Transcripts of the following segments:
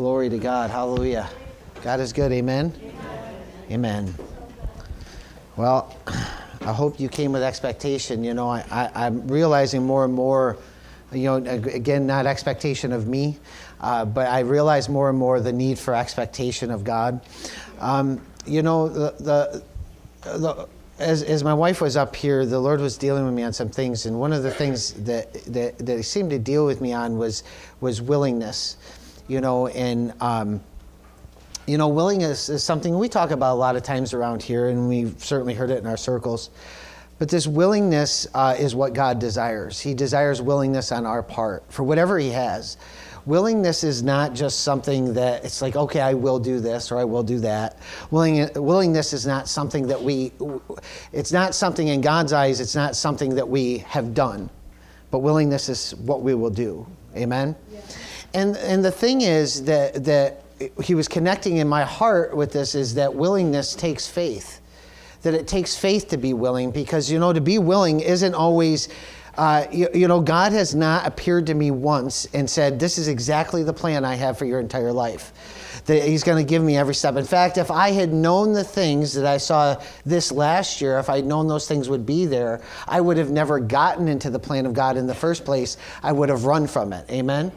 Glory to God. Hallelujah. God is good. Amen? Amen. Well, I hope you came with expectation. You know, I'm realizing more and more, you know, again, not expectation of me, but I realize more and more the need for expectation of God. You know, as my wife was up here, the Lord was dealing with me on some things, and one of the things that He seemed to deal with me on was willingness. You know, and you know, willingness is something we talk about a lot of times around here, and we've certainly heard it in our circles. But this willingness is what God desires. He desires willingness on our part for whatever He has. Willingness is not just something that it's like, okay, I will do this or I will do that. Willingness is not something that it's not something in God's eyes, it's not something that we have done. But willingness is what we will do. Amen? Yeah. And the thing is that He was connecting in my heart with this is that willingness takes faith. That it takes faith to be willing, because, you know, to be willing isn't always, you know, God has not appeared to me once and said, this is exactly the plan I have for your entire life, that He's going to give me every step. In fact, if I had known the things that I saw this last year, if I had known those things would be there, I would have never gotten into the plan of God in the first place. I would have run from it. Amen.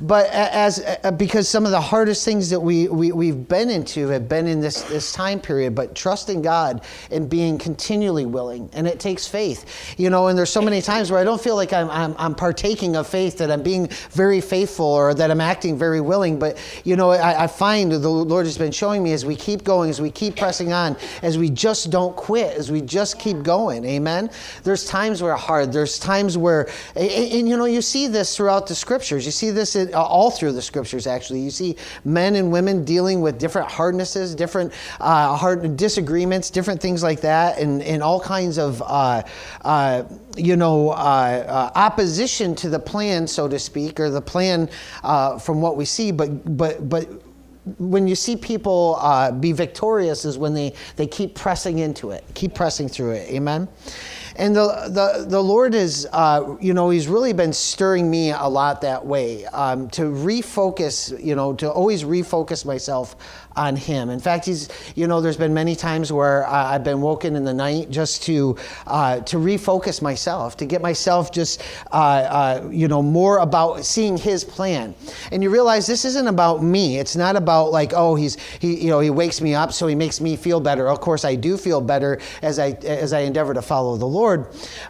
But because some of the hardest things that we've been into have been in this time period, but trusting God and being continually willing, and it takes faith, you know. And there's so many times where I don't feel like I'm partaking of faith, that I'm being very faithful or that I'm acting very willing. But, you know, I find the Lord has been showing me as we keep going, as we keep pressing on, as we just don't quit, as we just keep going. Amen. There's times where hard, there's times where, and you know, you see this throughout the scriptures. You see this all through the scriptures, actually. You see men and women dealing with different hardnesses, different hard disagreements, different things like that, and all kinds of, you know, opposition to the plan, so to speak, or the plan from what we see. But when you see people be victorious is when they keep pressing into it, keep pressing through it. Amen. And the Lord is, you know, He's really been stirring me a lot that way, to refocus, you know, to always refocus myself on Him. In fact, He's, you know, there's been many times where I've been woken in the night just to refocus myself, to get myself just, you know, more about seeing His plan. And you realize this isn't about me. It's not about like, oh, you know, He wakes me up, so He makes me feel better. Of course, I do feel better as I endeavor to follow the Lord.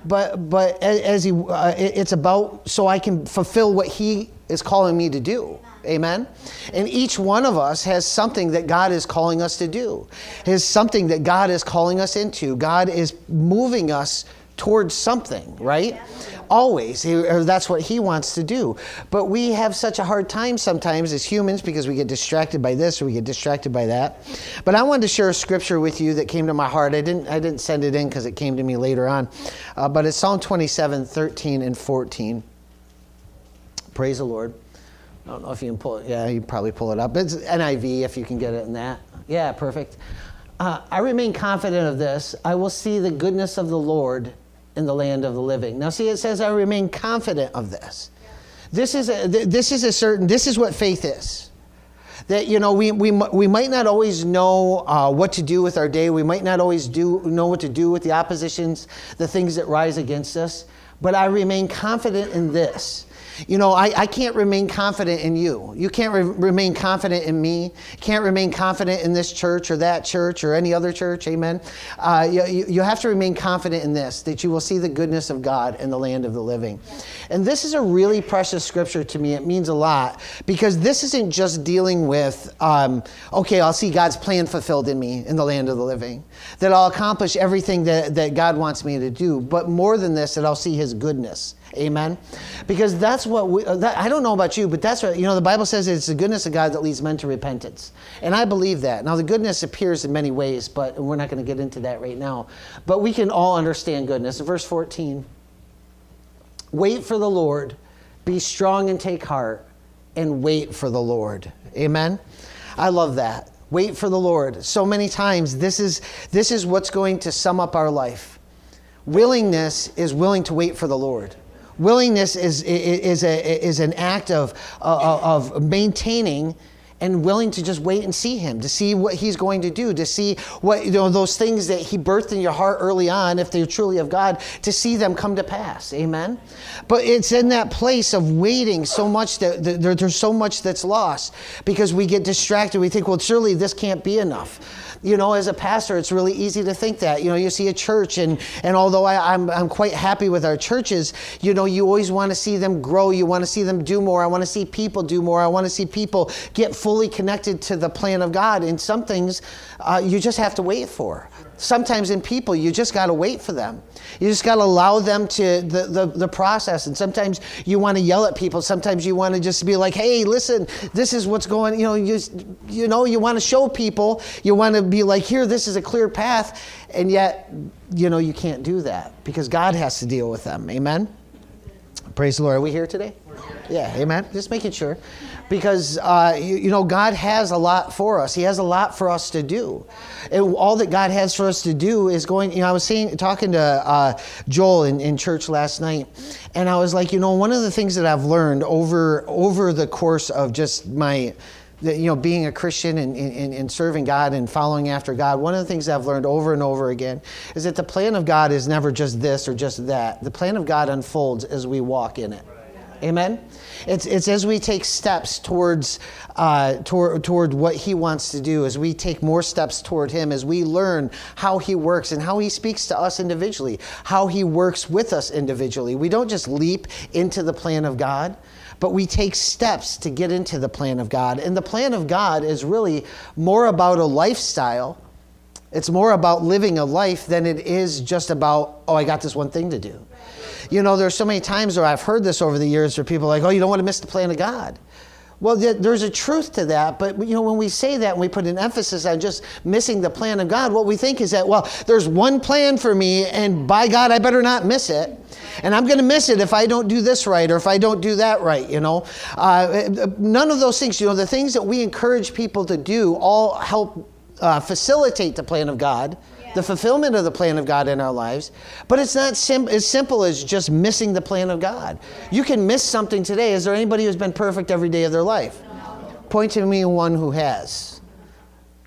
But as He, it's about so I can fulfill what He is calling me to do. Amen. And each one of us has something that God is calling us to do. Has something that God is calling us into. God is moving us towards something, right? Always. That's what He wants to do. But we have such a hard time sometimes as humans because we get distracted by this or we get distracted by that. But I wanted to share a scripture with you that came to my heart. I didn't send it in because it came to me later on. But it's Psalm 27, 13 and 14. Praise the Lord. I don't know if you can pull it. Yeah, you can probably pull it up. It's NIV if you can get it in that. Yeah, perfect. I remain confident of this. I will see the goodness of the Lord in the land of the living. Now see, it says, I remain confident of this. This is what faith is. That, you know, we might not always know what to do with our day. We might not always know what to do with the oppositions, the things that rise against us. But I remain confident in this. You know, I can't remain confident in you. You can't remain confident in me. Can't remain confident in this church or that church or any other church. Amen. You have to remain confident in this, that you will see the goodness of God in the land of the living. And this is a really precious scripture to me. It means a lot because this isn't just dealing with, okay, I'll see God's plan fulfilled in me in the land of the living, that I'll accomplish everything that God wants me to do. But more than this, that I'll see His goodness. Amen. Because that's what I don't know about you, but that's what, you know, the Bible says it's the goodness of God that leads men to repentance. And I believe that. Now, the goodness appears in many ways, but we're not going to get into that right now. But we can all understand goodness. Verse 14, wait for the Lord, be strong and take heart, and wait for the Lord. Amen. I love that. Wait for the Lord. So many times, this is what's going to sum up our life. Willingness is willing to wait for the Lord. Willingness is an act of maintaining and willing to just wait and see him, to see what he's going to do, to see what, you know, those things that he birthed in your heart early on, if they're truly of God, to see them come to pass. Amen. But it's in that place of waiting so much that there's so much that's lost because we get distracted. We think, well, surely this can't be enough. You know, as a pastor, it's really easy to think that. You know, you see a church, and although I'm quite happy with our churches, you know, you always want to see them grow. You want to see them do more. I want to see people do more. I want to see people get fully connected to the plan of God. And some things you just have to wait for. Sometimes in people, you just got to wait for them. You just got to allow them to the process. And sometimes you want to yell at people. Sometimes you want to just be like, hey, listen, this is what's going, you know, you want to show people. You want to be like, here, this is a clear path. And yet, you know, you can't do that because God has to deal with them. Amen. Praise the Lord. Are we here today? Yeah. Amen. Just making sure. Because, you know, God has a lot for us. He has a lot for us to do. And all that God has for us to do is going, you know, I was talking to Joel in church last night, and I was like, you know, one of the things that I've learned over the course of just my, you know, being a Christian and serving God and following after God, one of the things I've learned over and over again is that the plan of God is never just this or just that. The plan of God unfolds as we walk in it. Amen. It's as we take steps toward what he wants to do, as we take more steps toward him, as we learn how he works and how he speaks to us individually, how he works with us individually. We don't just leap into the plan of God, but we take steps to get into the plan of God. And the plan of God is really more about a lifestyle. It's more about living a life than it is just about, oh, I got this one thing to do. You know, there's so many times where I've heard this over the years where people are like, oh, you don't want to miss the plan of God. Well, there's a truth to that. But, you know, when we say that and we put an emphasis on just missing the plan of God, what we think is that, well, there's one plan for me, and by God, I better not miss it. And I'm going to miss it if I don't do this right or if I don't do that right, you know. None of those things, you know, the things that we encourage people to do all help facilitate the plan of God. The fulfillment of the plan of God in our lives. But it's not as simple as just missing the plan of God. You can miss something today. Is there anybody who's been perfect every day of their life? No. Point to me one who has.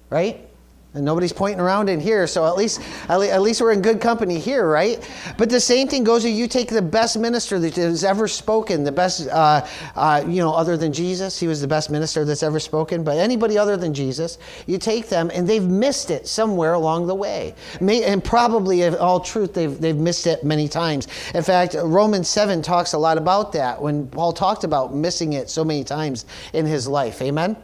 Right? And nobody's pointing around in here, so at least we're in good company here, right? But the same thing goes. You take the best minister that has ever spoken, the best, you know, other than Jesus. He was the best minister that's ever spoken. But anybody other than Jesus, you take them, and they've missed it somewhere along the way. And probably, in all truth, they've missed it many times. In fact, Romans 7 talks a lot about that when Paul talked about missing it so many times in his life. Amen?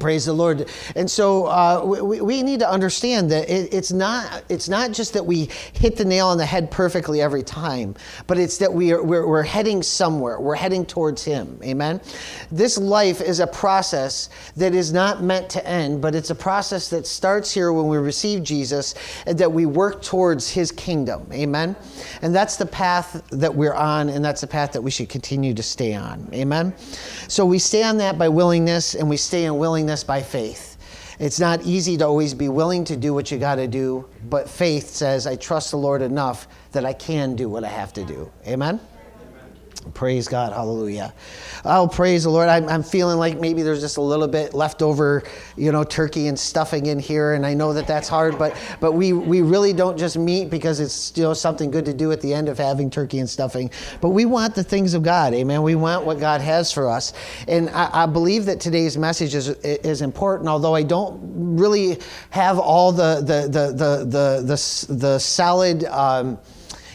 Praise the Lord. And so we need to understand that it's not just that we hit the nail on the head perfectly every time, but it's that we're heading somewhere. We're heading towards him. Amen. This life is a process that is not meant to end, but it's a process that starts here when we receive Jesus and that we work towards his kingdom. Amen. And that's the path that we're on, and that's the path that we should continue to stay on. Amen. So we stay on that by willingness, and we stay in willingness by faith. It's not easy to always be willing to do what you got to do, but faith says, I trust the Lord enough that I can do what I have to do. Amen? Amen. Praise God. Hallelujah. Oh, praise the Lord. I'm feeling like maybe there's just a little bit left over, you know, turkey and stuffing in here, and I know that that's hard, but we really don't just meet because it's, you know, something good to do at the end of having turkey and stuffing, but we want the things of God. Amen. We want what God has for us. And I believe that today's message is important, although I don't really have all the solid,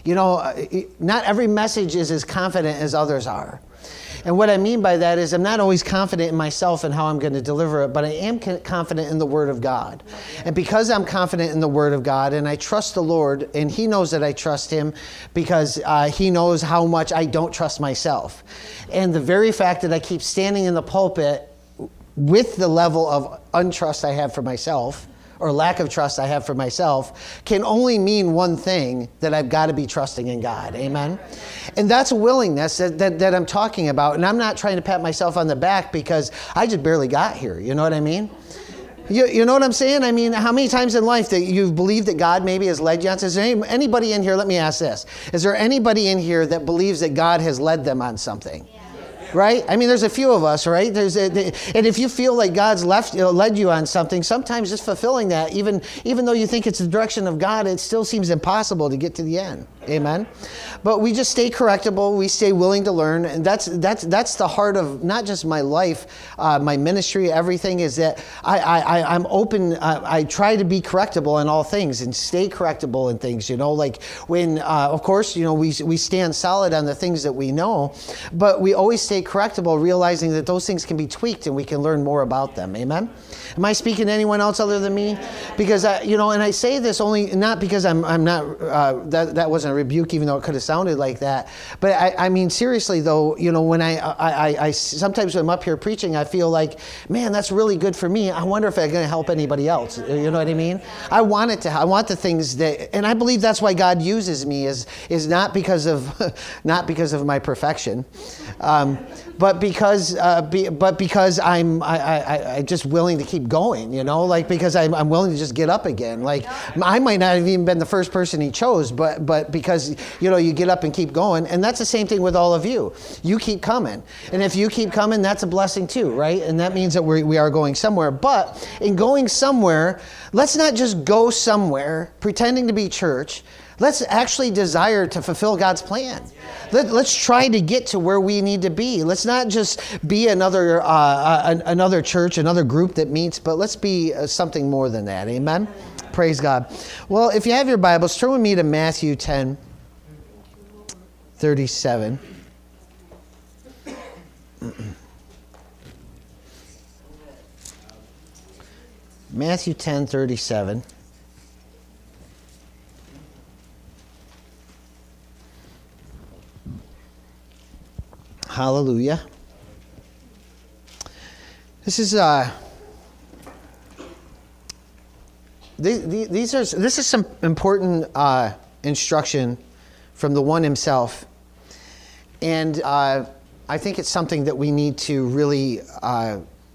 you know, not every message is as confident as others are. And what I mean by that is I'm not always confident in myself and how I'm going to deliver it, but I am confident in the Word of God. And because I'm confident in the Word of God and I trust the Lord, and he knows that I trust him because he knows how much I don't trust myself. And the very fact that I keep standing in the pulpit with the level of untrust I have for myself, or lack of trust I have for myself, can only mean one thing, that I've got to be trusting in God. Amen. And that's a willingness that I'm talking about. And I'm not trying to pat myself on the back because I just barely got here. You know what I mean? You know what I'm saying? I mean, how many times in life that you've believed that God maybe has led you on? Is there anybody in here? Let me ask this. Is there anybody in here that believes that God has led them on something? Yeah. right? I mean, there's a few of us, right? And if you feel like God's led you on something, sometimes just fulfilling that, even though you think it's the direction of God, it still seems impossible to get to the end. Amen. But we just stay correctable. We stay willing to learn, and that's the heart of not just my life, my ministry, everything is that I'm open. I try to be correctable in all things and stay correctable in things. You know, like when of course you know we stand solid on the things that we know, but we always stay correctable, realizing that those things can be tweaked and we can learn more about them. Amen. Am I speaking to anyone else other than me? Because you know, and I say this only not because I'm not that wasn't a rebuke, even though it could have sounded like that. But I mean, seriously though, you know, when I sometimes when I'm up here preaching, I feel like, man, that's really good for me. I wonder if I'm going to help anybody else. You know what I mean? I want the things that, and I believe that's why God uses me is not because of my perfection, but because I'm just willing to keep going. You know, like because I'm willing to just get up again. Like I might not have even been the first person he chose, but because, you know, you get up and keep going. And that's the same thing with all of you. You keep coming. And if you keep coming, that's a blessing too, right? And that means that we are going somewhere. But in going somewhere, let's not just go somewhere pretending to be church. Let's actually desire to fulfill God's plan. Let's try to get to where we need to be. Let's not just be another church, another group that meets, but let's be something more than that. Amen? Praise God. Well, if you have your Bibles, turn with me to Matthew 10:37. Matthew 10:37. Hallelujah. This is This is some important instruction from the one himself, and I think it's something that we need to really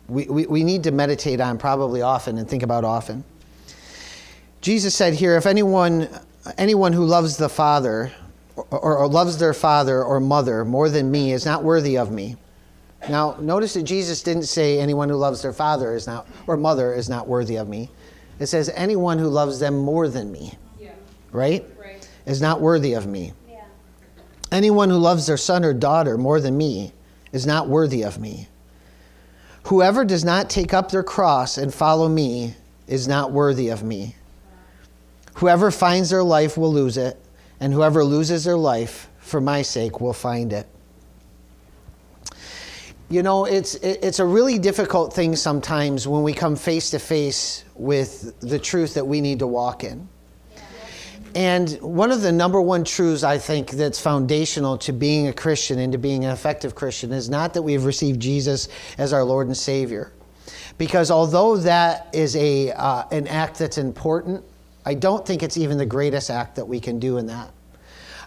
we need to meditate on probably often and think about often. Jesus said here, if anyone who loves the father or loves their father or mother more than me is not worthy of me. Now notice that Jesus didn't say anyone who loves their father is not or mother is not worthy of me. It says anyone who loves them more than me, yeah. Right? Is not worthy of me. Yeah. Anyone who loves their son or daughter more than me is not worthy of me. Whoever does not take up their cross and follow me is not worthy of me. Whoever finds their life will lose it, and whoever loses their life for my sake will find it. You know, it's a really difficult thing sometimes when we come face to face with the truth that we need to walk in. And one of the number one truths I think that's foundational to being a Christian and to being an effective Christian is not that we've received Jesus as our Lord and Savior. Because although that is an act that's important, I don't think it's even the greatest act that we can do in that.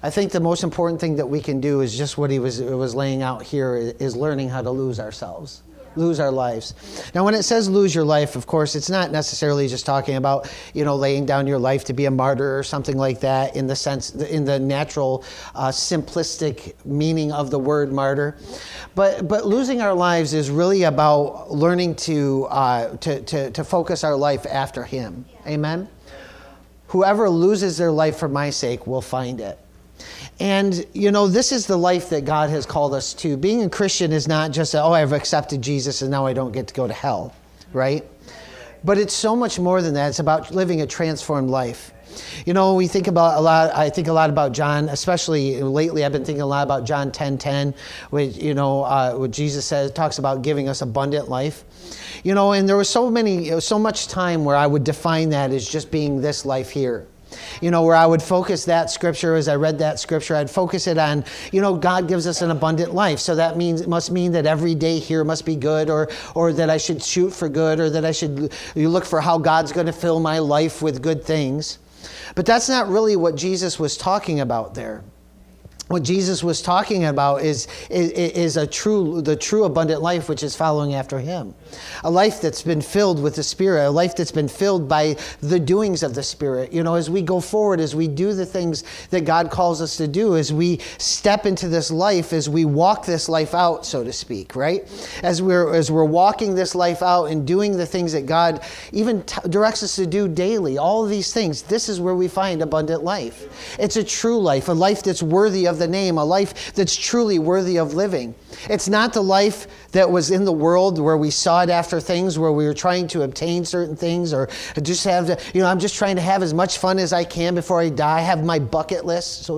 I think the most important thing that we can do is just what he was laying out here is learning how to lose ourselves, lose our lives. Now, when it says lose your life, of course, it's not necessarily just talking about, you know, laying down your life to be a martyr or something like that in the sense, in the natural, simplistic meaning of the word martyr. But losing our lives is really about learning to focus our life after him. Amen. Whoever loses their life for my sake will find it. And, you know, this is the life that God has called us to. Being a Christian is not just, oh, I've accepted Jesus and now I don't get to go to hell, right? But it's so much more than that. It's about living a transformed life. You know, we think about I think a lot about John, especially lately I've been thinking a lot about John 10:10, which, you know, what Jesus says, talks about giving us abundant life. You know, and there was so much time where I would define that as just being this life here. You know, where I would focus that scripture as I read that scripture, I'd focus it on, you know, God gives us an abundant life. So that means, it must mean that every day here must be good, or that I should shoot for good, or that I should look for how God's going to fill my life with good things. But that's not really what Jesus was talking about there. what Jesus was talking about is the true abundant life, which is following after him. A life that's been filled with the Spirit, a life that's been filled by the doings of the Spirit. You know, as we go forward, as we do the things that God calls us to do, as we step into this life, as we walk this life out, so to speak, right? As we're walking this life out and doing the things that God even directs us to do daily, all of these things, this is where we find abundant life. It's a true life, a life that's worthy of the name, a life that's truly worthy of living. It's not the life that was in the world where we sought after things, where we were trying to obtain certain things, or just have, I'm just trying to have as much fun as I can before I die. I have my bucket list. So,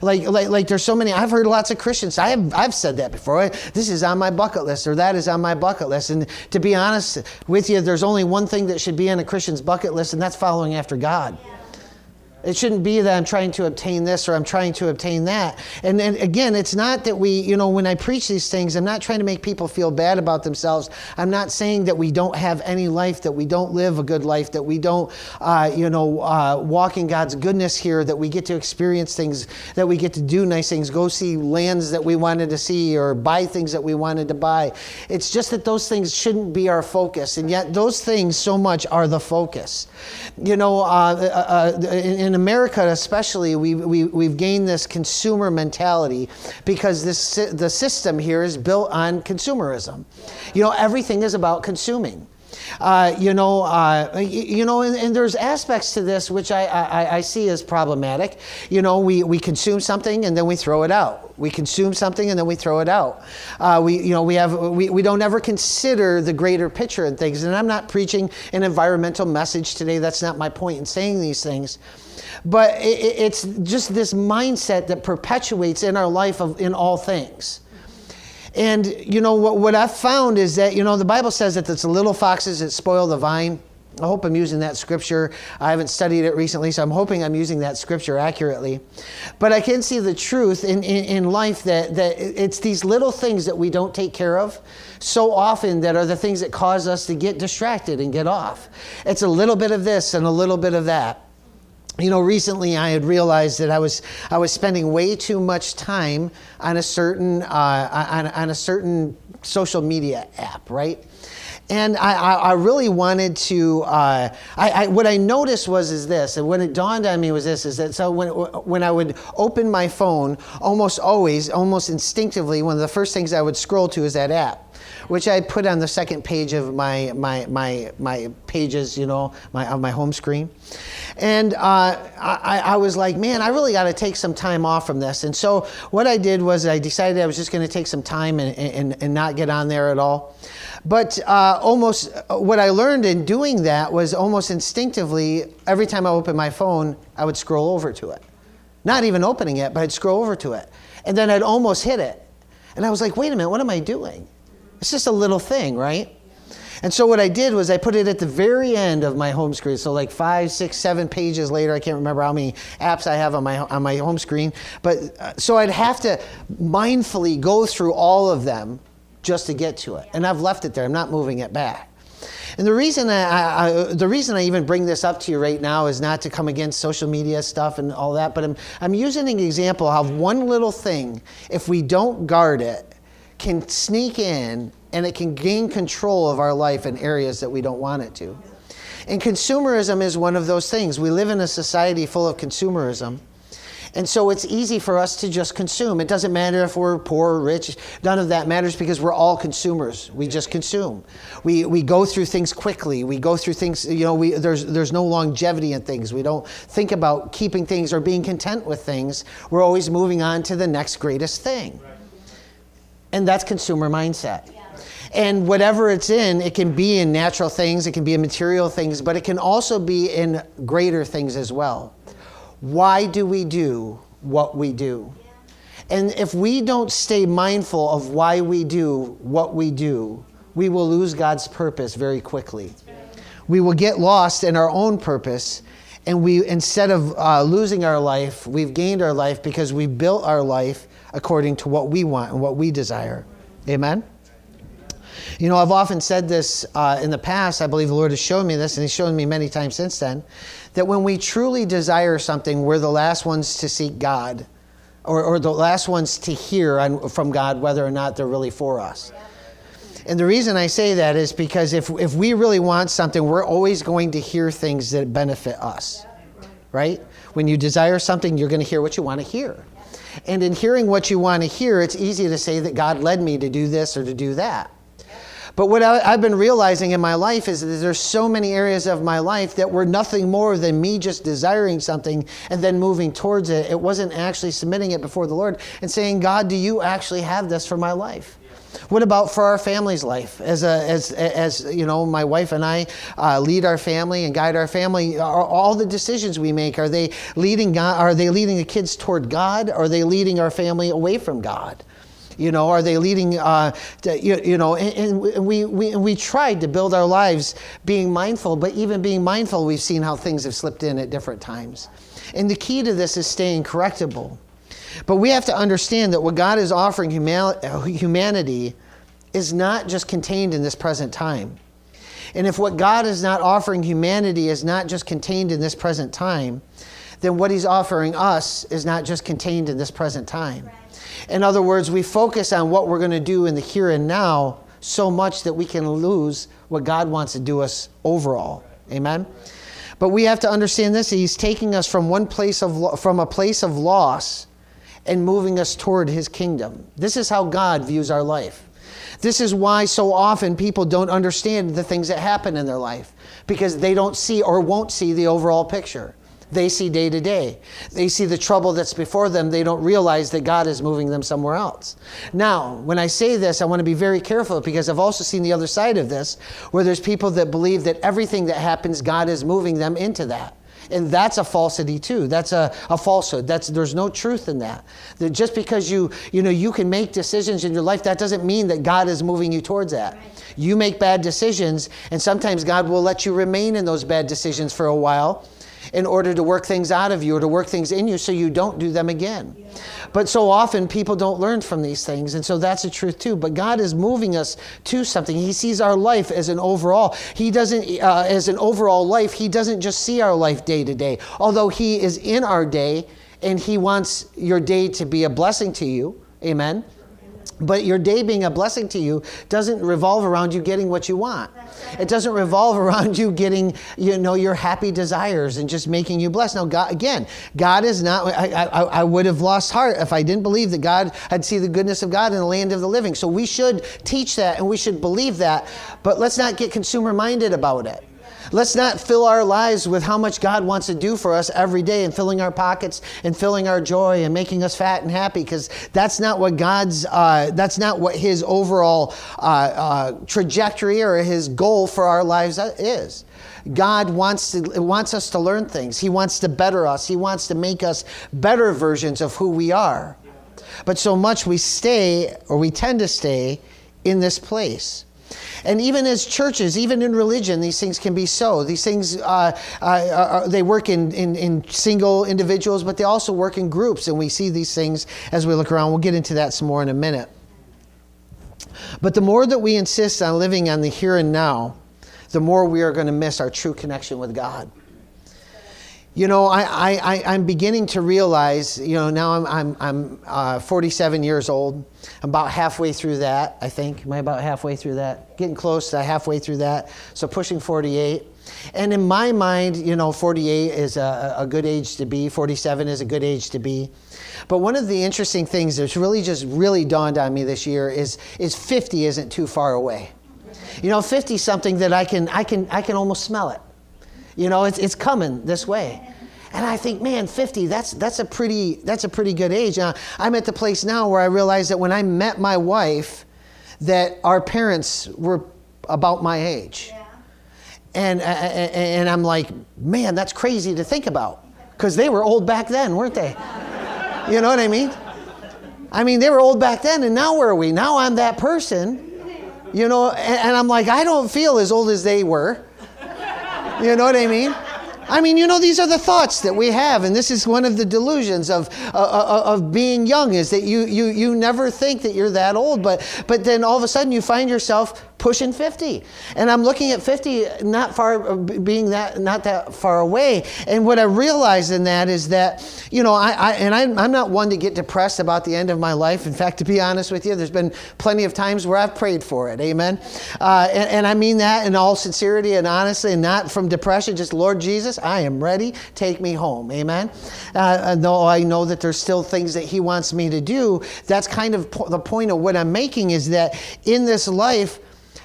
like there's so many, I've heard lots of Christians. I've said that before. This is on my bucket list, or that is on my bucket list. And to be honest with you, there's only one thing that should be on a Christian's bucket list, and that's following after God. Yeah. It shouldn't be that I'm trying to obtain this or I'm trying to obtain that. And then again, it's not that we, when I preach these things, I'm not trying to make people feel bad about themselves. I'm not saying that we don't have any life, that we don't live a good life, that we don't, walk in God's goodness here, that we get to experience things, that we get to do nice things, go see lands that we wanted to see or buy things that we wanted to buy. It's just that those things shouldn't be our focus. And yet those things so much are the focus. In America especially, we've gained this consumer mentality because the system here is built on consumerism. Everything is about consuming. And there's aspects to this which I see as problematic. We consume something and then we throw it out. We consume something and then we throw it out. We don't ever consider the greater picture and things. And I'm not preaching an environmental message today. That's not my point in saying these things. But it's just this mindset that perpetuates in our life in all things. And, what I've found is that, the Bible says that it's the little foxes that spoil the vine. I hope I'm using that scripture. I haven't studied it recently, so I'm hoping I'm using that scripture accurately. But I can see the truth in life that it's these little things that we don't take care of so often that are the things that cause us to get distracted and get off. It's a little bit of this and a little bit of that. Recently I had realized that I was spending way too much time on a certain social media app, right? And I really wanted to. What I noticed was this, and when it dawned on me was this: is that so when I would open my phone, almost always, almost instinctively, one of the first things I would scroll to is that app, which I put on the second page of my pages, on my home screen. And I was like, man, I really got to take some time off from this. And so what I did was I decided I was just going to take some time and not get on there at all. But almost what I learned in doing that was almost instinctively, every time I opened my phone, I would scroll over to it. Not even opening it, but I'd scroll over to it. And then I'd almost hit it. And I was like, wait a minute, what am I doing? It's just a little thing, right? And so what I did was I put it at the very end of my home screen. So like 5, 6, 7 pages later, I can't remember how many apps I have on my home screen. But so I'd have to mindfully go through all of them just to get to it. And I've left it there. I'm not moving it back. And the reason I even bring this up to you right now is not to come against social media stuff and all that, but I'm using an example of one little thing, if we don't guard it, can sneak in and it can gain control of our life in areas that we don't want it to. And consumerism is one of those things. We live in a society full of consumerism. And so it's easy for us to just consume. It doesn't matter if we're poor or rich. None of that matters because we're all consumers. We just consume. We go through things quickly. We go through things, there's no longevity in things. We don't think about keeping things or being content with things. We're always moving on to the next greatest thing. And that's consumer mindset. And whatever it's in, it can be in natural things, it can be in material things, but it can also be in greater things as well. Why do we do what we do? And if we don't stay mindful of why we do what we do, we will lose God's purpose very quickly. We will get lost in our own purpose, and we, instead of losing our life, we've gained our life because we built our life according to what we want and what we desire. Amen? I've often said this in the past. I believe the Lord has shown me this, and He's shown me many times since then, that when we truly desire something, we're the last ones to seek God or the last ones to hear from God whether or not they're really for us. And the reason I say that is because if we really want something, we're always going to hear things that benefit us, right? When you desire something, you're going to hear what you want to hear. And in hearing what you want to hear, it's easy to say that God led me to do this or to do that. But what I've been realizing in my life is that there's so many areas of my life that were nothing more than me just desiring something and then moving towards it. It wasn't actually submitting it before the Lord and saying, God, do you actually have this for my life? What about for our family's life? As you know, my wife and I lead our family and guide our family. All the decisions we make, are they leading God? Are they leading the kids toward God? Or are they leading our family away from God? You know, are they leading? We tried to build our lives being mindful, but even being mindful, we've seen how things have slipped in at different times. And the key to this is staying correctable. But we have to understand that what God is offering humanity is not just contained in this present time. And if what God is not offering humanity is not just contained in this present time, then what he's offering us is not just contained in this present time. In other words, we focus on what we're going to do in the here and now so much that we can lose what God wants to do us overall. Amen? But we have to understand this. He's taking us from a place of loss and moving us toward his kingdom. This is how God views our life. This is why so often people don't understand the things that happen in their life, because they don't see or won't see the overall picture. They see day to day. They see the trouble that's before them. They don't realize that God is moving them somewhere else. Now, when I say this, I want to be very careful, because I've also seen the other side of this, where there's people that believe that everything that happens, God is moving them into that. And that's a falsity too. That's a falsehood. There's no truth in that. That just because you can make decisions in your life, that doesn't mean that God is moving you towards that. Right. You make bad decisions, and sometimes God will let you remain in those bad decisions for a while in order to work things out of you or to work things in you so you don't do them again. Yeah. But so often people don't learn from these things, and so that's the truth too. But God is moving us to something. He sees our life as an overall. He doesn't, as an overall life, he doesn't just see our life day to day, although he is in our day and he wants your day to be a blessing to you. Amen. But your day being a blessing to you doesn't revolve around you getting what you want. It doesn't revolve around you getting, your happy desires and just making you blessed. Now, God is not, I would have lost heart if I didn't believe that I'd see the goodness of God in the land of the living. So we should teach that and we should believe that, but let's not get consumer-minded about it. Let's not fill our lives with how much God wants to do for us every day and filling our pockets and filling our joy and making us fat and happy, because that's not what that's not what his overall trajectory or his goal for our lives is. God wants us to learn things. He wants to better us. He wants to make us better versions of who we are. But so much we tend to stay in this place. And even as churches, even in religion, these things can be so. These things, they work in single individuals, but they also work in groups. And we see these things as we look around. We'll get into that some more in a minute. But the more that we insist on living on the here and now, the more we are going to miss our true connection with God. You know, I'm beginning to realize, now I'm 47 years old. I'm about halfway through that, I think. Am I about halfway through that? Getting close to halfway through that. So pushing 48. And in my mind, 48 is a good age to be. 47 is a good age to be. But one of the interesting things that's really dawned on me this year is 50 isn't too far away. 50 is something that I can almost smell it. It's coming this way. And I think, man, 50, that's a pretty good age. I'm at the place now where I realize that when I met my wife, that our parents were about my age. Yeah. And I'm like, man, that's crazy to think about, because they were old back then, weren't they? You know what I mean? They were old back then, and now where are we? Now I'm that person, and I'm like, I don't feel as old as they were. You know what I mean? These are the thoughts that we have, and this is one of the delusions of being young, is that you never think that you're that old, but then all of a sudden you find yourself pushing 50. And I'm looking at 50 not that far away. And what I realized in that is that, you know, I'm not one to get depressed about the end of my life. In fact, to be honest with you, there's been plenty of times where I've prayed for it. Amen. And I mean that in all sincerity and honestly, and not from depression, just Lord Jesus, I am ready. Take me home. Amen. Though I know that there's still things that he wants me to do. That's kind of the point of what I'm making, is that in this life,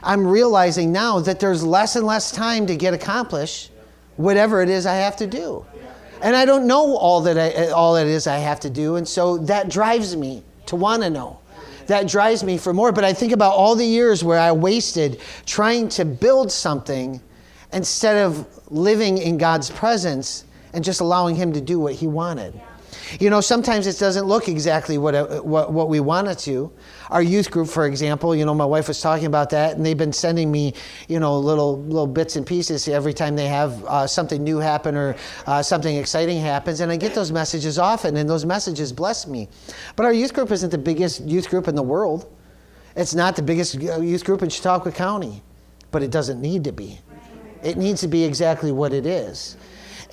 I'm realizing now that there's less and less time to get accomplished whatever it is I have to do. And I don't know all that it is I have to do. And so that drives me to want to know. That drives me for more. But I think about all the years where I wasted trying to build something instead of living in God's presence and just allowing him to do what he wanted. You know, sometimes it doesn't look exactly what we want it to. Our youth group, for example, you know, my wife was talking about that, and they've been sending me, you know, little bits and pieces every time they have something new happen or something exciting happens, and I get those messages often, and those messages bless me. But our youth group isn't the biggest youth group in the world. It's not the biggest youth group in Chautauqua County, but it doesn't need to be. It needs to be exactly what it is.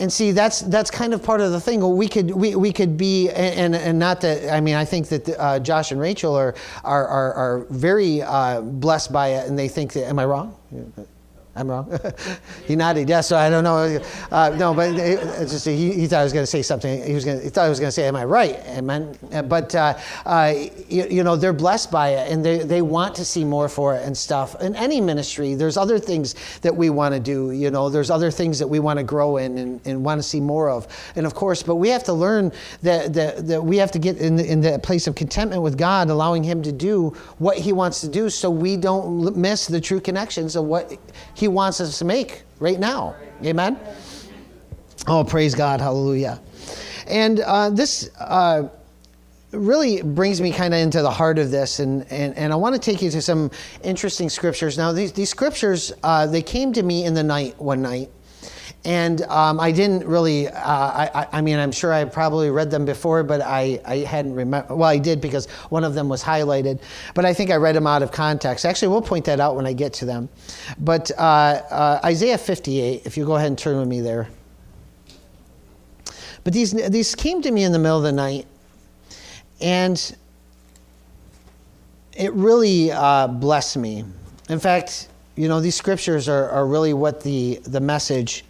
And see, that's kind of part of the thing. We could be, and not that, I mean, I think that Josh and Rachel are very blessed by it, and they think that, am I wrong? I'm wrong? He nodded, yes, so I don't know. No, but it's just, he thought I was going to say something. He thought I was going to say, am I right? Amen. But, you know, they're blessed by it, and they want to see more for it and stuff. In any ministry, there's other things that we want to do, you know. There's other things that we want to grow in and want to see more of. And, of course, but we have to learn that we have to get in that place of contentment with God, allowing him to do what he wants to do so we don't miss the true connections of what he wants us to make right now. Amen. Oh, praise God. Hallelujah. And this really brings me kind of into the heart of this. And I want to take you to some interesting scriptures. Now, these scriptures, they came to me in the night one night. And I didn't really, I mean, I'm sure I probably read them before, but I hadn't remember. Well, I did because one of them was highlighted, but I think I read them out of context. Actually, we'll point that out when I get to them. But Isaiah 58, if you go ahead and turn with me there. But these came to me in the middle of the night, and it really blessed me. In fact, you know, these scriptures are really what the message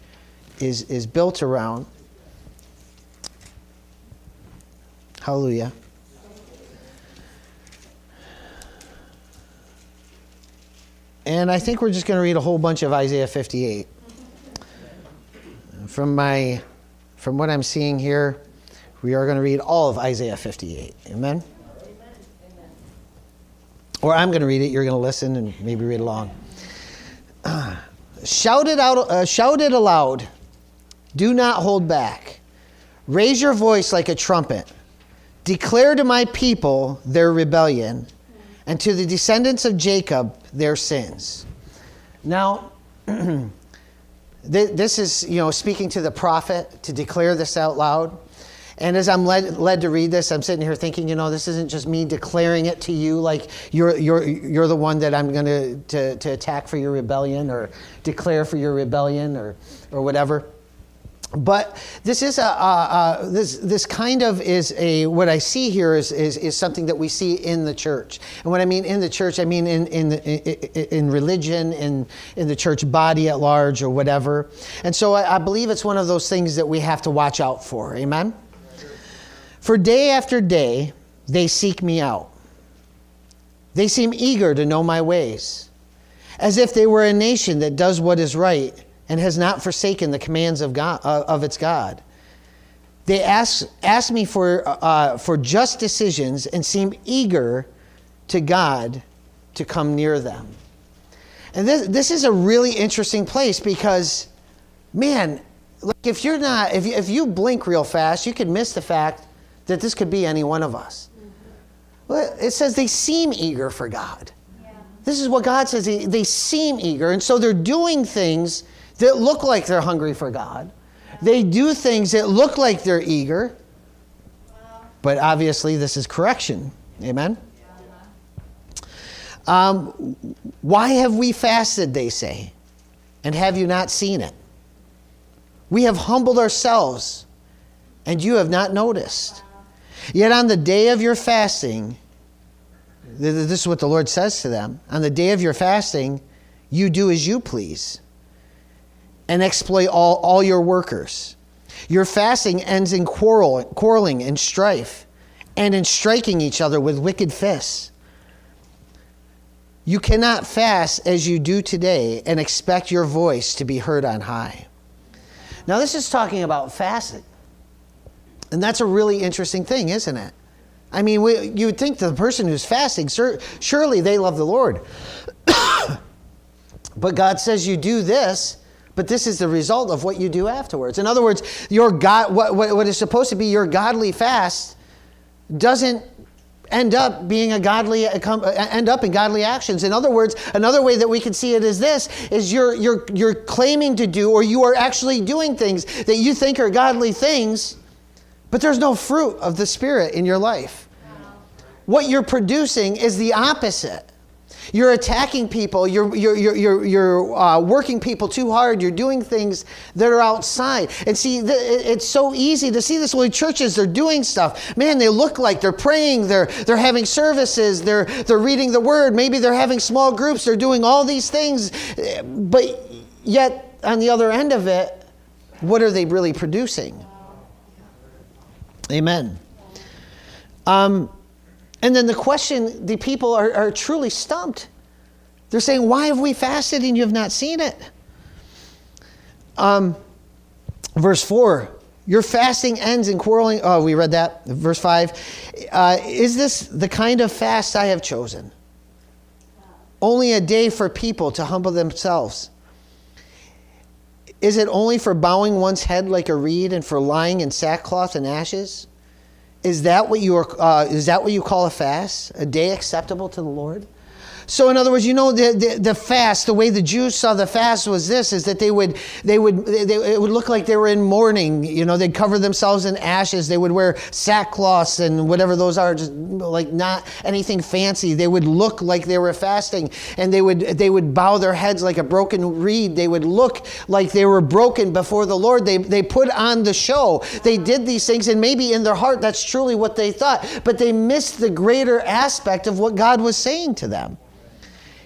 is built around. Hallelujah. And I think we're just going to read a whole bunch of Isaiah 58. From what I'm seeing here, we are going to read all of Isaiah 58. Amen? Amen. Or I'm going to read it, you're going to listen and maybe read along. Shout it aloud. Do not hold back. Raise your voice like a trumpet. Declare to my people their rebellion, and to the descendants of Jacob their sins. Now, this is, you know, speaking to the prophet to declare this out loud. And as I'm led to read this, I'm sitting here thinking, you know, this isn't just me declaring it to you, like you're the one that I'm going to attack for your rebellion or declare for your rebellion or whatever. But this is this kind of is a, what I see here is something that we see in the church. And when I mean in the church, I mean in religion, in the church body at large or whatever. And so I believe it's one of those things that we have to watch out for. Amen. For day after day, they seek me out. They seem eager to know my ways, as if they were a nation that does what is right and has not forsaken the commands of God, of its God. They ask me for just decisions and seem eager to God to come near them. And this is a really interesting place because, man, like if you blink real fast, you can miss the fact that this could be any one of us. Well, it says they seem eager for God. Yeah. This is what God says. They seem eager. And so they're doing things that look like they're hungry for God. Yeah. They do things that look like they're eager. Wow. But obviously this is correction. Amen. Yeah. Why have we fasted, they say, and have you not seen it? We have humbled ourselves, and you have not noticed. Yet on the day of your fasting, this is what the Lord says to them, on the day of your fasting, you do as you please and exploit all your workers. Your fasting ends in quarreling and strife, and in striking each other with wicked fists. You cannot fast as you do today and expect your voice to be heard on high. Now, this is talking about fasting. And that's a really interesting thing, isn't it? I mean, you would think the person who's fasting, surely they love the Lord. But God says you do this, but this is the result of what you do afterwards. In other words, your God, what is supposed to be your godly fast doesn't end up being end up in godly actions. In other words, another way that we can see it is this, is you're claiming to do, or you are actually doing things that you think are godly things, but there's no fruit of the Spirit in your life. Wow. What you're producing is the opposite. You're attacking people. You're working people too hard. You're doing things that are outside. And see, it's so easy to see this. Well, churches, they're doing stuff. Man, they look like they're praying. They're having services. They're reading the Word. Maybe they're having small groups. They're doing all these things. But yet, on the other end of it, what are they really producing? Amen. And then the question, the people are truly stumped. They're saying, why have we fasted and you have not seen it? Verse 4, your fasting ends in quarreling. Oh, we read that. Verse 5, is this the kind of fast I have chosen? Only a day for people to humble themselves. Is it only for bowing one's head like a reed and for lying in sackcloth and ashes? Is that what you are? Is that what you call a fast? A day acceptable to the Lord? So in other words, you know, the fast, the way the Jews saw the fast was this, is that it would look like they were in mourning. You know, they'd cover themselves in ashes. They would wear sackcloths and whatever those are, just like not anything fancy. They would look like they were fasting, and they would bow their heads like a broken reed. They would look like they were broken before the Lord. They put on the show. They did these things, and maybe in their heart, that's truly what they thought, but they missed the greater aspect of what God was saying to them.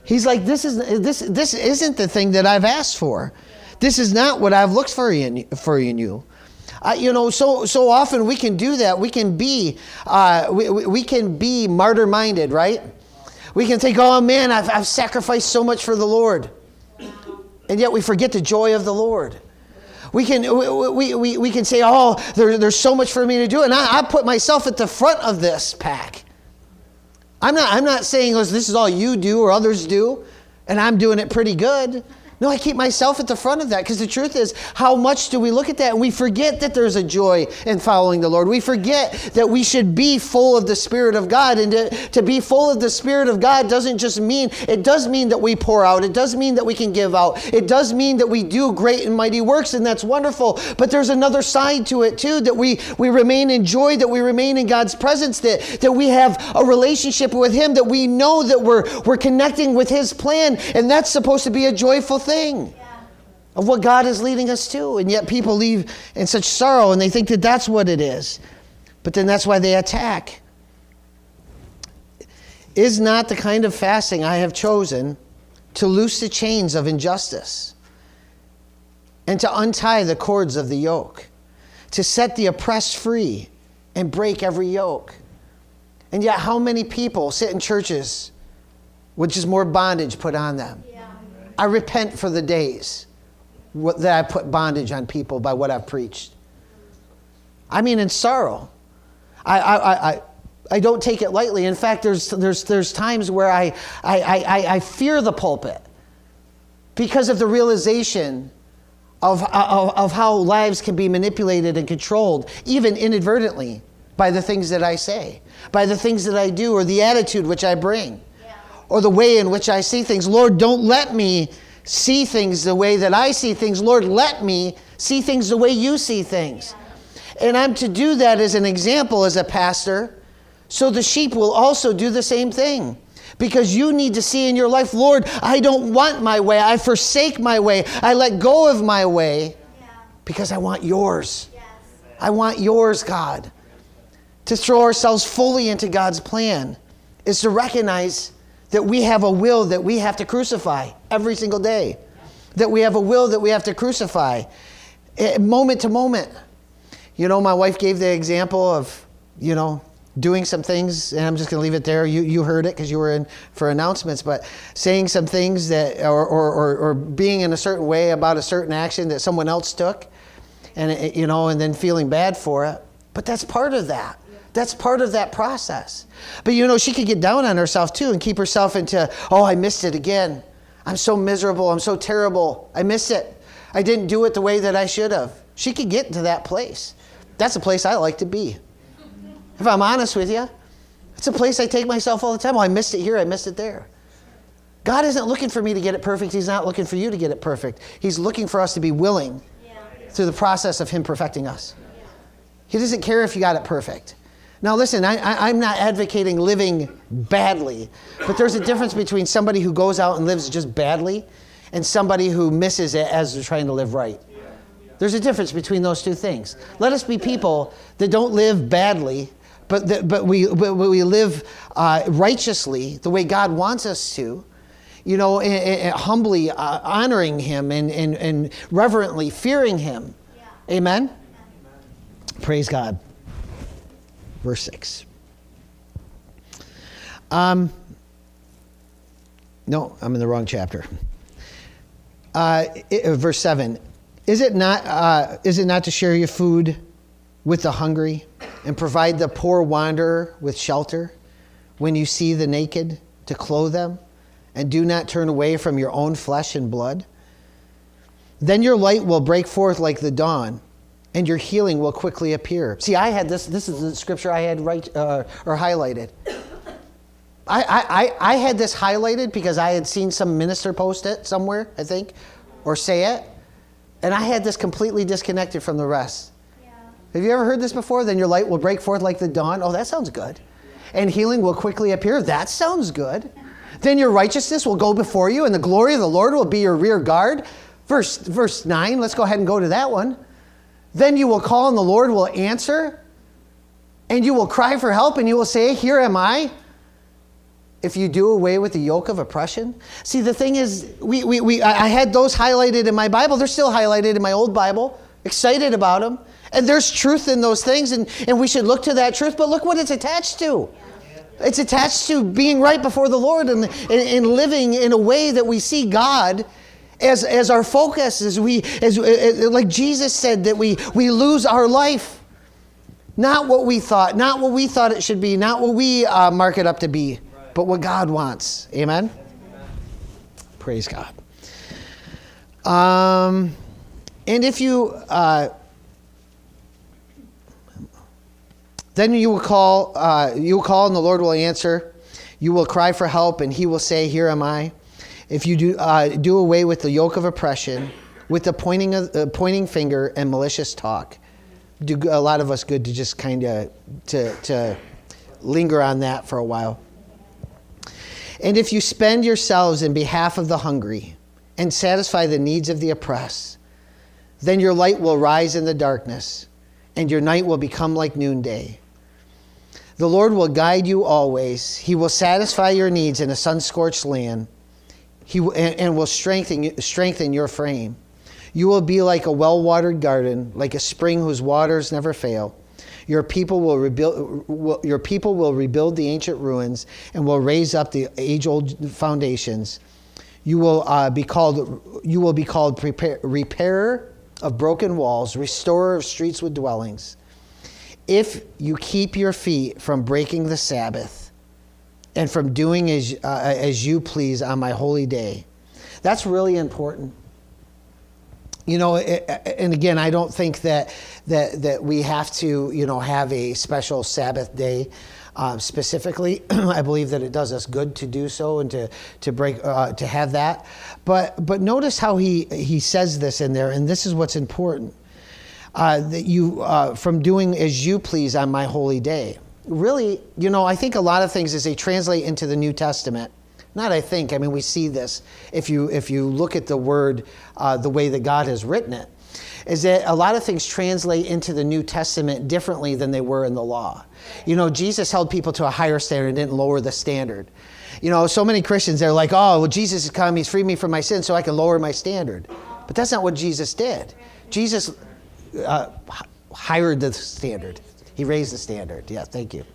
He's like, this isn't the thing that I've asked for. This is not what I've looked for in you. You know, so often we can do that. We can be we can be martyr-minded, right? We can think, oh man, I've sacrificed so much for the Lord, and yet we forget the joy of the Lord. We can say, oh, there's so much for me to do, and I put myself at the front of this pack. I'm not saying this is all you do or others do, and I'm doing it pretty good. No, I keep myself at the front of that, because the truth is, how much do we look at that? And we forget that there's a joy in following the Lord. We forget that we should be full of the Spirit of God. And to be full of the Spirit of God doesn't just mean, it does mean that we pour out. It does mean that we can give out. It does mean that we do great and mighty works, and that's wonderful. But there's another side to it too, that we remain in joy, that we remain in God's presence, that we have a relationship with Him, that we know that we're connecting with His plan, and that's supposed to be a joyful thing of what God is leading us to. And yet people leave in such sorrow, and they think that that's what it is. But then that's why they attack. Is not the kind of fasting I have chosen to loose the chains of injustice and to untie the cords of the yoke, to set the oppressed free and break every yoke? And yet how many people sit in churches with just more bondage put on them? I repent for the days that I put bondage on people by what I've preached. I mean, in sorrow. I don't take it lightly. In fact, there's times where I fear the pulpit because of the realization of how lives can be manipulated and controlled, even inadvertently, by the things that I say, by the things that I do, or the attitude which I bring, or the way in which I see things. Lord, don't let me see things the way that I see things. Lord, let me see things the way you see things. Yeah. And I'm to do that as an example as a pastor, so the sheep will also do the same thing. because you need to see in your life, Lord, I don't want my way. I forsake my way. I let go of my way because I want yours. Yes. I want yours, God. To throw ourselves fully into God's plan is to recognize that we have a will that we have to crucify every single day. That we have a will that we have to crucify moment to moment. You know, my wife gave the example of, you know, doing some things, and I'm just going to leave it there. You heard it because you were in for announcements, but saying some things that, or being in a certain way about a certain action that someone else took, and it, you know, and then feeling bad for it. But that's part of that. That's part of that process. But you know, she could get down on herself too and keep herself into, oh, I missed it again. I'm so miserable. I'm so terrible. I missed it. I didn't do it the way that I should have. She could get to that place. That's a place I like to be. If I'm honest with you, it's a place I take myself all the time. Oh, I missed it here. I missed it there. God isn't looking for me to get it perfect. He's not looking for you to get it perfect. He's looking for us to be willing through the process of Him perfecting us. He doesn't care if you got it perfect. Now listen, I'm not advocating living badly, but there's a difference between somebody who goes out and lives just badly and somebody who misses it as they're trying to live right. There's a difference between those two things. Let us be people that don't live badly, but we live righteously the way God wants us to, you know, and humbly honoring Him and reverently fearing Him. Yeah. Amen? Amen? Praise God. Verse 6. No, I'm in the wrong chapter. Verse 7. Is it not to share your food with the hungry and provide the poor wanderer with shelter when you see the naked to clothe them and do not turn away from your own flesh and blood? Then your light will break forth like the dawn and your healing will quickly appear. See, I had this is the scripture I had highlighted. I had this highlighted because I had seen some minister post it somewhere, I think, or say it. And I had this completely disconnected from the rest. Yeah. Have you ever heard this before? Then your light will break forth like the dawn. Oh, that sounds good. And healing will quickly appear. That sounds good. Then your righteousness will go before you, and the glory of the Lord will be your rear guard. Verse 9, let's go ahead and go to that one. Then you will call, and the Lord will answer, and you will cry for help, and you will say, here am I. If you do away with the yoke of oppression. See, the thing is, I had those highlighted in my Bible. They're still highlighted in my old Bible. Excited about them. And there's truth in those things, and we should look to that truth. But look what it's attached to. It's attached to being right before the Lord and living in a way that we see God as our focus. Like Jesus said, that we lose our life. Not what we thought. Not what we thought it should be. Not what we mark it up to be. But what God wants. Amen? Amen. Praise God. And if you, then you will call and the Lord will answer. You will cry for help and He will say, here am I. If you do away with the yoke of oppression, with the pointing finger and malicious talk. Do a lot of us good to just kind of to linger on that for a while. And if you spend yourselves in behalf of the hungry and satisfy the needs of the oppressed, then your light will rise in the darkness and your night will become like noonday. The Lord will guide you always. He will satisfy your needs in a sun-scorched land and will strengthen your frame. You will be like a well-watered garden, like a spring whose waters never fail. Your people will rebuild the ancient ruins and will raise up the age-old foundations. You will be called repairer of broken walls, restorer of streets with dwellings. If you keep your feet from breaking the Sabbath and from doing as you please on my holy day. That's really important. You know, and again, I don't think that we have to, you know, have a special Sabbath day specifically. I believe that it does us good to do so and to have that. But notice how he says this in there, and this is what's important: that you from doing as you please on my holy day. really, you know, I think a lot of things as they translate into the New Testament, not I think, I mean, we see this if you look at the word, the way that God has written it, is that a lot of things translate into the New Testament differently than they were in the law. You know, Jesus held people to a higher standard and didn't lower the standard. You know, so many Christians, they're like, oh, well, Jesus has come, he's freed me from my sin, so I can lower my standard. But that's not what Jesus did. Jesus hired the standard. He raised the standard. Yeah, thank you.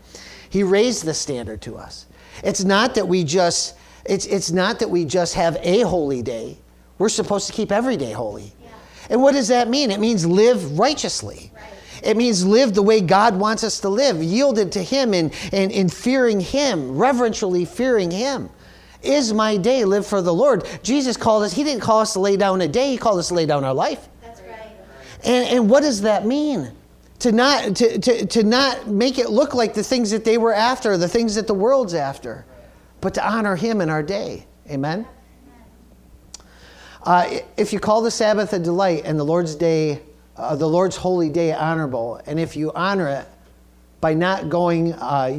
He raised the standard to us. It's not that we just, it's not that we just have a holy day. We're supposed to keep every day holy. Yeah. And what does that mean? It means live righteously. Right. It means live the way God wants us to live, yielded to Him and fearing Him, reverentially fearing Him. Is my day live for the Lord? Jesus called us, He didn't call us to lay down a day, He called us to lay down our life. That's right. And what does that mean? To not make it look like the things that they were after, the things that the world's after, but to honor Him in our day. Amen? If you call the Sabbath a delight and the Lord's day, the Lord's holy day honorable, and if you honor it by not going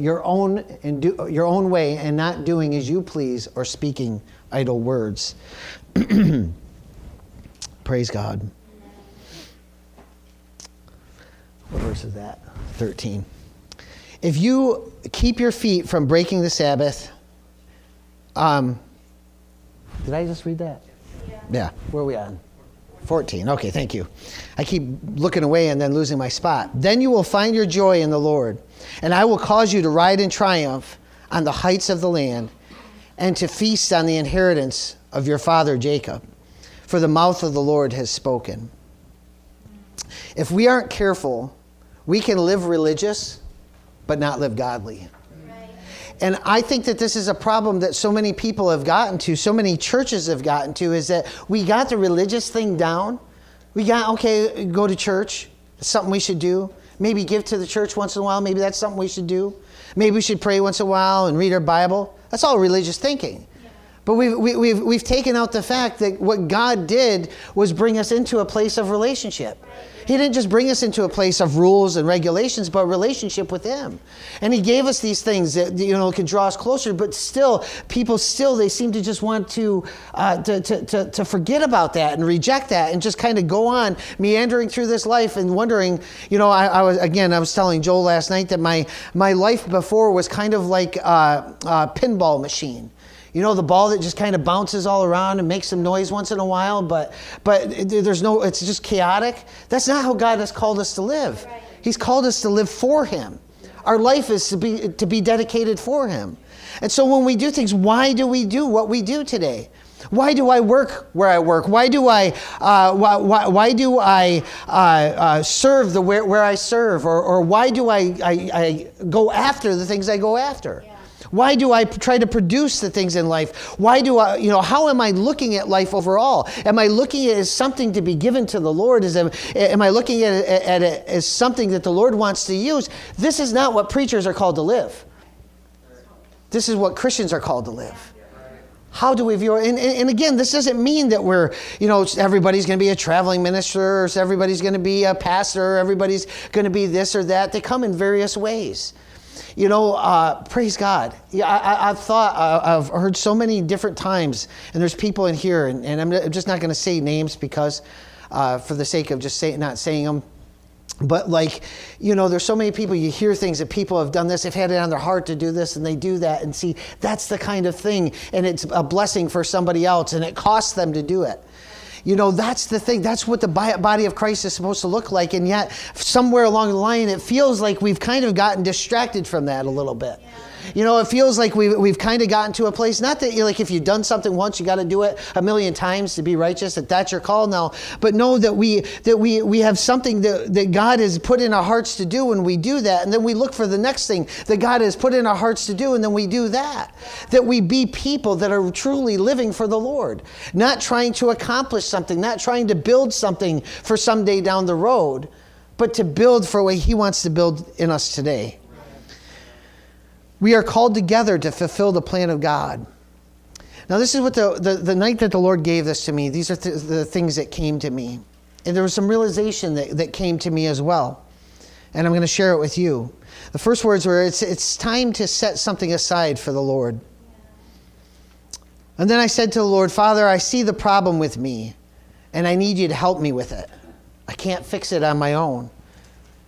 your own way and not doing as you please or speaking idle words. Praise God. What verse is that? 13. If you keep your feet from breaking the Sabbath, did I just read that? Yeah. Yeah. Where are we on? 14. Okay, thank you. I keep looking away and then losing my spot. Then you will find your joy in the Lord, and I will cause you to ride in triumph on the heights of the land and to feast on the inheritance of your father Jacob, for the mouth of the Lord has spoken. If we aren't careful, we can live religious, but not live godly. Right. And I think that this is a problem that so many people have gotten to, so many churches have gotten to, is that we got the religious thing down. We got, okay, go to church, it's something we should do. Maybe give to the church once in a while, maybe that's something we should do. Maybe we should pray once in a while and read our Bible. That's all religious thinking. But we've taken out the fact that what God did was bring us into a place of relationship. He didn't just bring us into a place of rules and regulations, but relationship with Him. And He gave us these things that, you know, can draw us closer, but still, people still, they seem to just want to forget about that and reject that and just kind of go on meandering through this life and wondering, you know, I was telling Joel last night that my life before was kind of like a pinball machine. You know, the ball that just kind of bounces all around and makes some noise once in a while, but there's no, it's just chaotic. That's not how God has called us to live. Right. He's called us to live for Him. Our life is to be dedicated for Him. And so when we do things, why do we do what we do today? Why do I work where I work? Why do I serve where I serve? Or why do I go after the things I go after? Yeah. Why do I try to produce the things in life? Why do I, you know, how am I looking at life overall? Am I looking at it as something to be given to the Lord? Am I looking at it as something that the Lord wants to use? This is not what preachers are called to live. This is what Christians are called to live. How do we view it? And again, this doesn't mean that we're, you know, everybody's going to be a traveling minister, or everybody's going to be a pastor, or everybody's going to be this or that. They come in various ways. You know, praise God. Yeah, I've heard so many different times, and there's people in here, and I'm just not going to say names because, for the sake of just not saying them. But like, you know, there's so many people, you hear things that people have done this, they've had it on their heart to do this, and they do that, and see, that's the kind of thing, and it's a blessing for somebody else, and it costs them to do it. You know, that's the thing. That's what the body of Christ is supposed to look like. And yet, somewhere along the line, it feels like we've kind of gotten distracted from that a little bit. Yeah. You know, it feels like we've kind of gotten to a place, not that, you know, like if you've done something once, you got to do it a million times to be righteous, that's your call now. But know that we have something that God has put in our hearts to do, and we do that. And then we look for the next thing that God has put in our hearts to do, and then we do that. That we be people that are truly living for the Lord, not trying to accomplish something, not trying to build something for someday down the road, but to build for what He wants to build in us today. We are called together to fulfill the plan of God. Now, this is what the night that the Lord gave this to me, these are the things that came to me. And there was some realization that came to me as well. and I'm going to share it with you. The first words were, it's time to set something aside for the Lord. And then I said to the Lord, Father, I see the problem with me, and I need you to help me with it. I can't fix it on my own.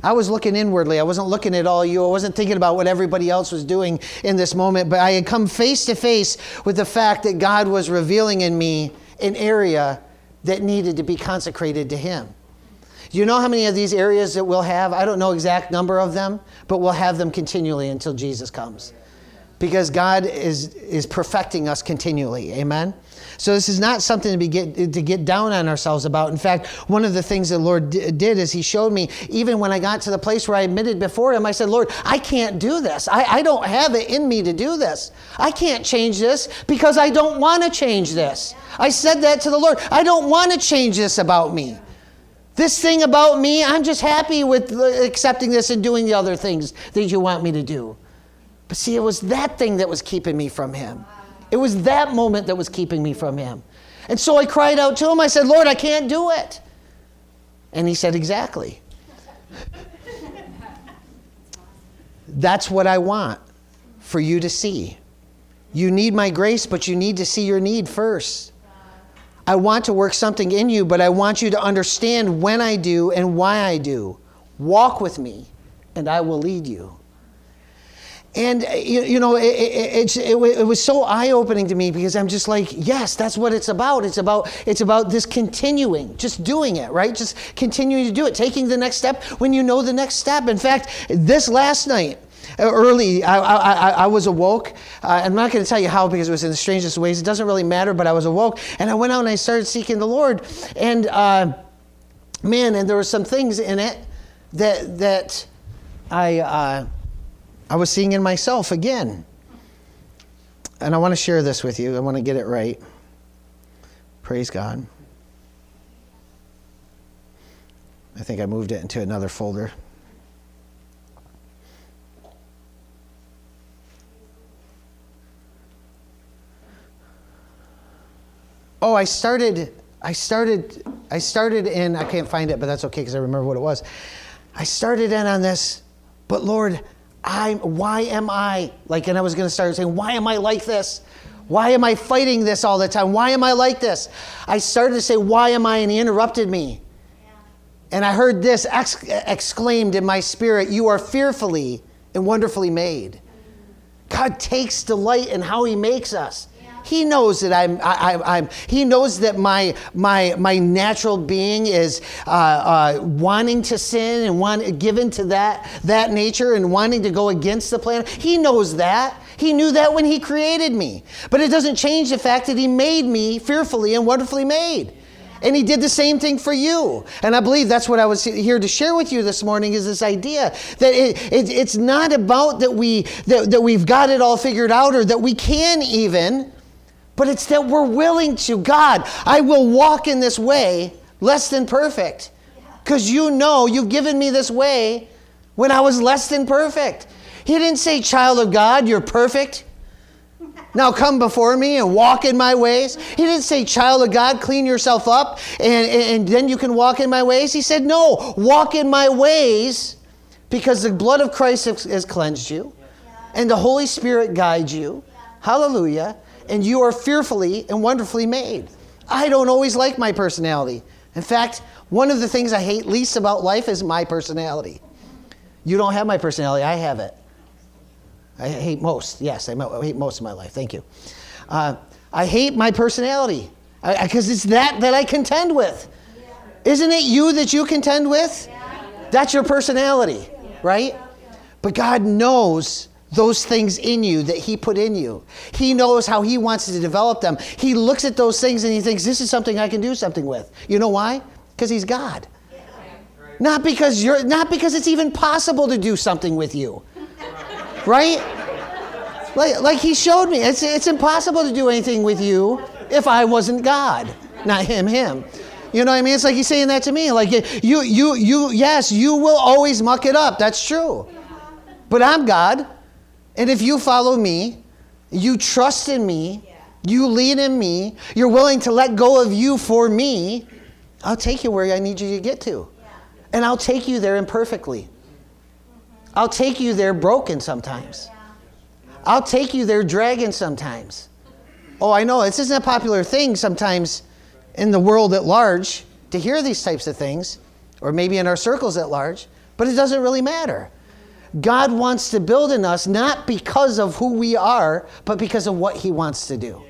I was looking inwardly. I wasn't looking at all you. I wasn't thinking about what everybody else was doing in this moment, but I had come face to face with the fact that God was revealing in me an area that needed to be consecrated to Him. Do you know how many of these areas that we'll have? I don't know exact number of them, but we'll have them continually until Jesus comes. Because God is perfecting us continually. Amen? So this is not something to get down on ourselves about. In fact, one of the things the Lord did is He showed me, even when I got to the place where I admitted before Him, I said, Lord, I can't do this. I don't have it in me to do this. I can't change this because I don't want to change this. I said that to the Lord. I don't want to change this about me. This thing about me, I'm just happy with accepting this and doing the other things that you want me to do. But see, it was that thing that was keeping me from Him. It was that moment that was keeping me from Him. And so I cried out to Him. I said, Lord, I can't do it. And He said, exactly. That's what I want for you to see. You need my grace, but you need to see your need first. I want to work something in you, but I want you to understand when I do and why I do. Walk with me, and I will lead you. And, you know, it was so eye-opening to me because I'm just like, yes, that's what it's about. It's about this continuing, just doing it, right? Just continuing to do it, taking the next step when you know the next step. In fact, this last night, early, I was awoke. I'm not going to tell you how because it was in the strangest ways. It doesn't really matter, but I was awoke. And I went out and I started seeking the Lord. And, man, and there were some things in it that I was seeing in myself again. And I want to share this with you. I want to get it right. Praise God. I think I moved it into another folder. Oh, I started in, I can't find it, but that's okay because I remember what it was. I started in on this, but Lord, why am I like, and I was going to start saying, why am I like this? Why am I fighting this all the time? Why am I like this? I started to say, why am I? And He interrupted me. Yeah. And I heard this exclaimed in my spirit, you are fearfully and wonderfully made. God takes delight in how He makes us. He knows that He knows that my natural being is wanting to sin and given to that nature and wanting to go against the plan. He knows that. He knew that when He created me. But it doesn't change the fact that He made me fearfully and wonderfully made. And He did the same thing for you. And I believe that's what I was here to share with you this morning is this idea that it's not about that we've got it all figured out or that we can even. But it's that we're willing to, God, I will walk in this way less than perfect. Because you know you've given me this way when I was less than perfect. He didn't say, child of God, you're perfect. Now come before me and walk in my ways. He didn't say, child of God, clean yourself up and then you can walk in my ways. He said, no, walk in my ways because the blood of Christ has cleansed you. And the Holy Spirit guides you. Hallelujah. And you are fearfully and wonderfully made. I don't always like my personality. In fact, one of the things I hate least about life is my personality. You don't have my personality. I have it. I hate most. Yes, I hate most of my life. Thank you. I hate my personality because it's that I contend with. Isn't it you that you contend with? That's your personality, right? But God knows those things in you that He put in you. He knows how He wants to develop them. He looks at those things and He thinks, this is something I can do something with. You know why? Because He's God. Yeah. Right. Not because it's even possible to do something with you. Right? Like He showed me, it's impossible to do anything with you if I wasn't God. Not him. You know what I mean? It's like He's saying that to me. Like you will always muck it up. That's true. But I'm God. And if you follow me, you trust in me, you lead in me, you're willing to let go of you for me, I'll take you where I need you to get to. And I'll take you there imperfectly. I'll take you there broken sometimes. I'll take you there dragging sometimes. Oh, I know, this isn't a popular thing sometimes in the world at large to hear these types of things, or maybe in our circles at large, but it doesn't really matter. God wants to build in us not because of who we are, but because of what he wants to do.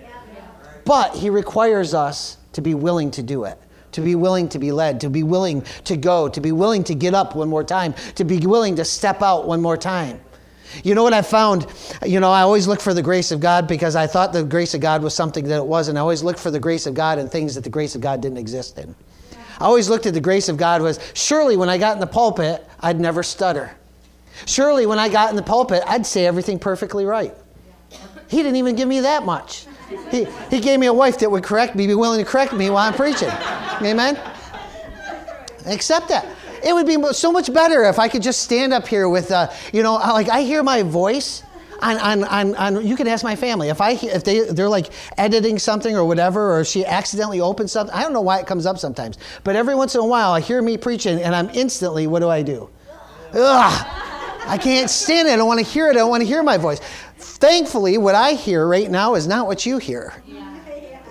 But he requires us to be willing to do it, to be willing to be led, to be willing to go, to be willing to get up one more time, to be willing to step out one more time. You know what I found? You know, I always look for the grace of God because I thought the grace of God was something that it wasn't. I always looked for the grace of God in things that the grace of God didn't exist in. I always looked at the grace of God was, surely when I got in the pulpit, I'd never stutter. Surely when I got in the pulpit, I'd say everything perfectly right. He didn't even give me that much. He gave me a wife that would correct me, be willing to correct me while I'm preaching. Amen? Accept that. It would be so much better if I could just stand up here with, you know, like I hear my voice on you can ask my family. If they're like editing something or whatever, or she accidentally opens something, I don't know why it comes up sometimes. But every once in a while I hear me preaching and I'm instantly, what do? Ugh! I can't stand it. I don't want to hear it. I don't want to hear my voice. Thankfully, what I hear right now is not what you hear. Yeah.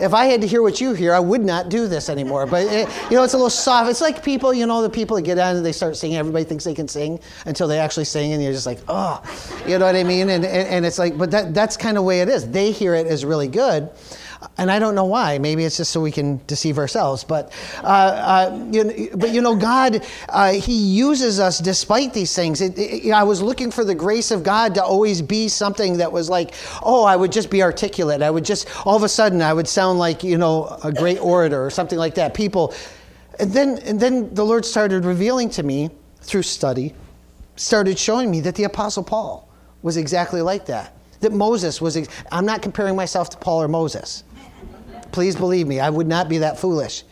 If I had to hear what you hear, I would not do this anymore. But, it, you know, it's a little soft. It's like people, you know, the people that get on and they start singing. Everybody thinks they can sing until they actually sing. And you're just like, oh, you know what I mean? And it's like, but that's kind of the way it is. They hear it as really good. And I don't know why. Maybe it's just so we can deceive ourselves. But, you know, God, he uses us despite these things. I was looking for the grace of God to always be something that was like, oh, I would just be articulate. I would just, all of a sudden, I would sound like, you know, a great orator or something like that. People. And then the Lord started revealing to me through study, started showing me that the Apostle Paul was exactly like that. That Moses was, I'm not comparing myself to Paul or Moses. Please believe me, I would not be that foolish.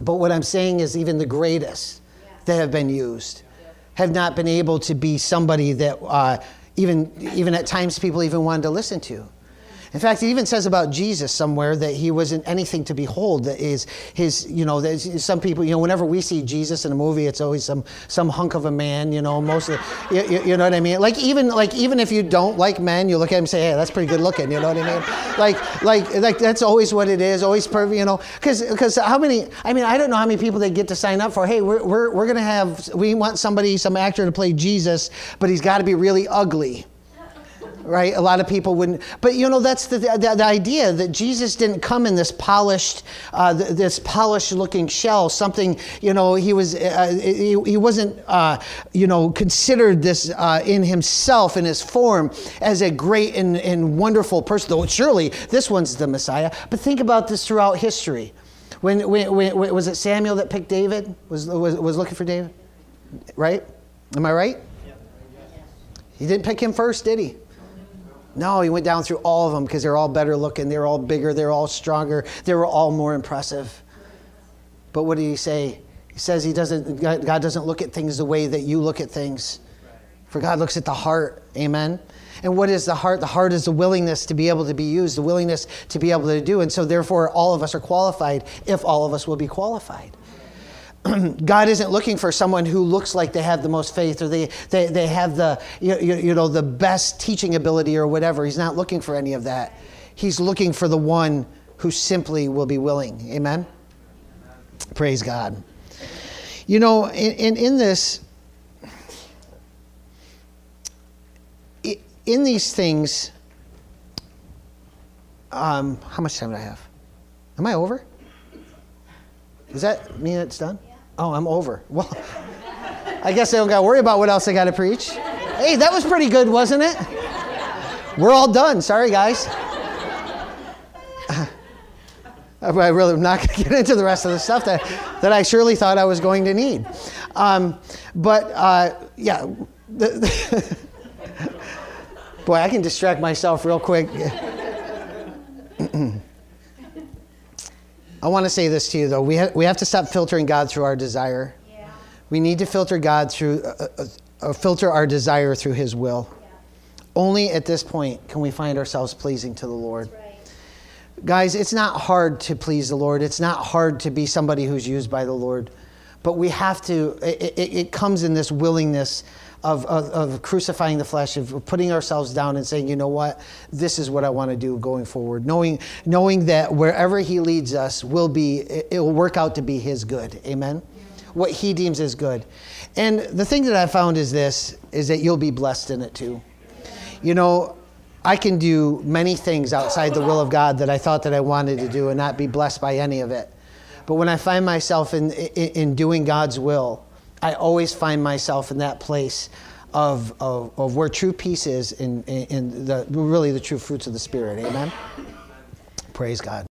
But what I'm saying is even the greatest that have been used have not been able to be somebody that even at times people even wanted to listen to. In fact, it even says about Jesus somewhere that he wasn't anything to behold. That is his, you know, some people, you know, whenever we see Jesus in a movie, it's always some hunk of a man, you know, mostly, you know what I mean? Like even if you don't like men, you look at him and say, hey, that's pretty good looking, you know what I mean? Like that's always what it is, always perfect, you know, because how many, I mean, I don't know how many people they get to sign up for, hey, we're going to have, we want somebody, some actor to play Jesus, but he's got to be really ugly. Right? A lot of people wouldn't. But, you know, that's the idea that Jesus didn't come in this polished, this polished looking shell, something, you know, he wasn't, you know, considered this in himself, in his form, as a great and wonderful person. Though surely this one's the Messiah. But think about this throughout history. When was it Samuel that picked David? Was looking for David? Right? Am I right? Yeah. He didn't pick him first, did he? No, he went down through all of them because they're all better looking. They're all bigger. They're all stronger. They were all more impressive. But what did he say? He says God doesn't look at things the way that you look at things. For God looks at the heart. Amen. And what is the heart? The heart is the willingness to be able to be used, the willingness to be able to do. And so therefore, all of us are qualified if all of us will be qualified. God isn't looking for someone who looks like they have the most faith or they have the, you know, the best teaching ability or whatever. He's not looking for any of that. He's looking for the one who simply will be willing. Amen? Praise God. You know, in this, in these things, how much time do I have? Am I over? Does that mean it's done? Oh, I'm over. Well, I guess I don't got to worry about what else I got to preach. Hey, that was pretty good, wasn't it? We're all done. Sorry, guys. I really am not going to get into the rest of the stuff that I surely thought I was going to need. Yeah. Boy, I can distract myself real quick. I want to say this to you, though. We have to stop filtering God through our desire. Yeah. We need to filter God through, filter our desire through his will. Yeah. Only at this point can we find ourselves pleasing to the Lord. That's right. Guys, it's not hard to please the Lord. It's not hard to be somebody who's used by the Lord. But we have to, it comes in this willingness of crucifying the flesh, of putting ourselves down and saying, you know what, this is what I want to do going forward, knowing that wherever he leads us it will work out to be his good. Amen. What he deems as good. And the thing that I found is this, is that you'll be blessed in it too. You know, I can do many things outside the will of God that I thought that I wanted to do and not be blessed by any of it. But when I find myself in doing God's will, I always find myself in that place of where true peace is, and really the true fruits of the Spirit. Amen? Praise God.